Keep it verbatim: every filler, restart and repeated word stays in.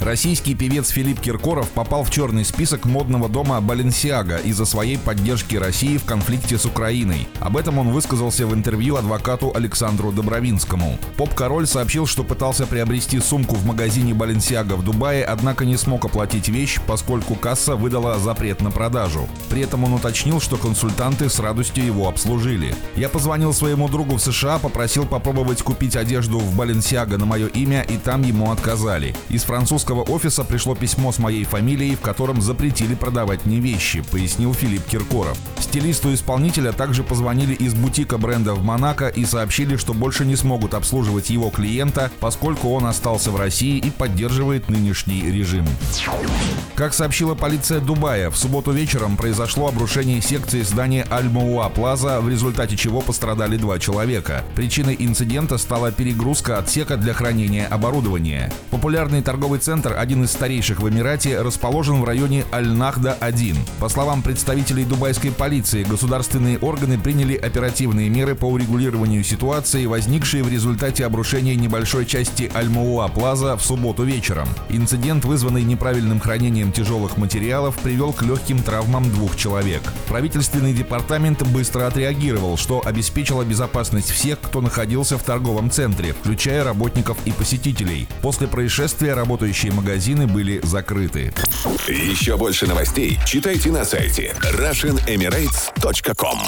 Российский певец Филипп Киркоров попал в черный список модного дома Balenciaga из-за своей поддержки России в конфликте с Украиной. Об этом он высказался в интервью адвокату Александру Добровинскому. Поп-король сообщил, что пытался приобрести сумку в магазине Balenciaga в Дубае, однако не смог оплатить вещь, поскольку касса выдала запрет на продажу. При этом он уточнил, что консультанты с радостью его обслужили. «Я позвонил своему другу в США, попросил попробовать купить одежду в Balenciaga на мое имя, и там ему отказали. Из французского офиса пришло письмо с моей фамилией, в котором запретили продавать мне вещи», — пояснил Филипп Киркоров. Стилисту исполнителя также позвонили из бутика бренда в Монако и сообщили, что больше не смогут обслуживать его клиента, поскольку он остался в России и поддерживает нынешний режим. Как сообщила полиция Дубая, в субботу вечером произошло обрушение секции здания Al Mulla Plaza, в результате чего пострадали два человека. Причиной инцидента стала перегрузка отсека для хранения оборудования. Популярный торговый центр, один из старейших в Эмирате, расположен в районе Аль-Нахда один. По словам представителей дубайской полиции, государственные органы приняли оперативные меры по урегулированию ситуации, возникшей в результате обрушения небольшой части Аль-Мулла Плаза в субботу вечером. Инцидент, вызванный неправильным хранением тяжелых материалов, привел к легким травмам двух человек. Правительственный департамент быстро отреагировал, что обеспечило безопасность всех, кто находился в торговом центре, включая работников и посетителей. После происшествия работающие магазины были закрыты. Еще больше новостей читайте на сайте рашн эмирейтс точка ком.